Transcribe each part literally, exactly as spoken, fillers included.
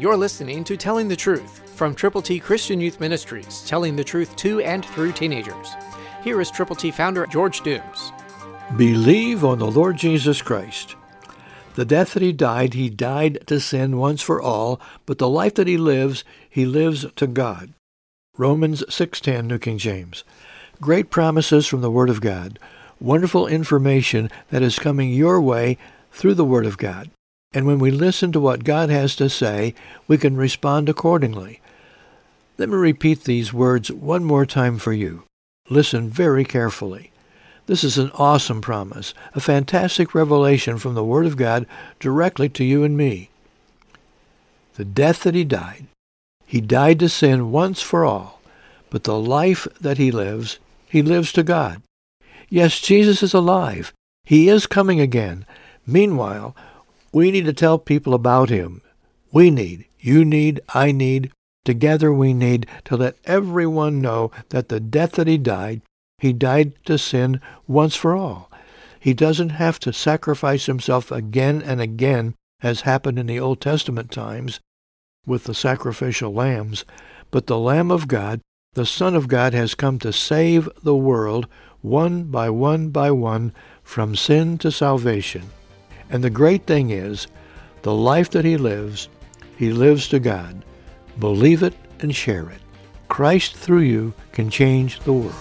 You're listening to Telling the Truth from Triple T Christian Youth Ministries, telling the truth to and through teenagers. Here is Triple T founder George Dooms. Believe on the Lord Jesus Christ. The death that he died, he died to sin once for all, but the life that he lives, he lives to God. Romans six ten, New King James. Great promises from the Word of God. Wonderful information that is coming your way through the Word of God. And when we listen to what God has to say, we can respond accordingly. Let me repeat these words one more time for you. Listen very carefully. This is an awesome promise, a fantastic revelation from the Word of God directly to you and me. The death that he died, he died to sin once for all, but the life that he lives, he lives to God. Yes, Jesus is alive. He is coming again. Meanwhile, we need to tell people about him. We need, you need, I need, together we need to let everyone know that the death that he died, he died to sin once for all. He doesn't have to sacrifice himself again and again, as happened in the Old Testament times with the sacrificial lambs, but the Lamb of God, the Son of God, has come to save the world one by one by one from sin to salvation. And the great thing is, the life that he lives, he lives to God. Believe it and share it. Christ through you can change the world.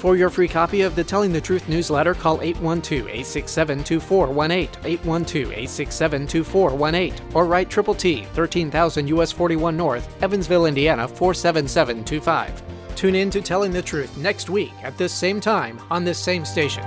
For your free copy of the Telling the Truth newsletter, call eight one two, eight six seven, two four one eight, eight one two, eight six seven, two four one eight, or write Triple T, thirteen thousand U S forty-one North, Evansville, Indiana, four seven seven two five. Tune in to Telling the Truth next week at this same time on this same station.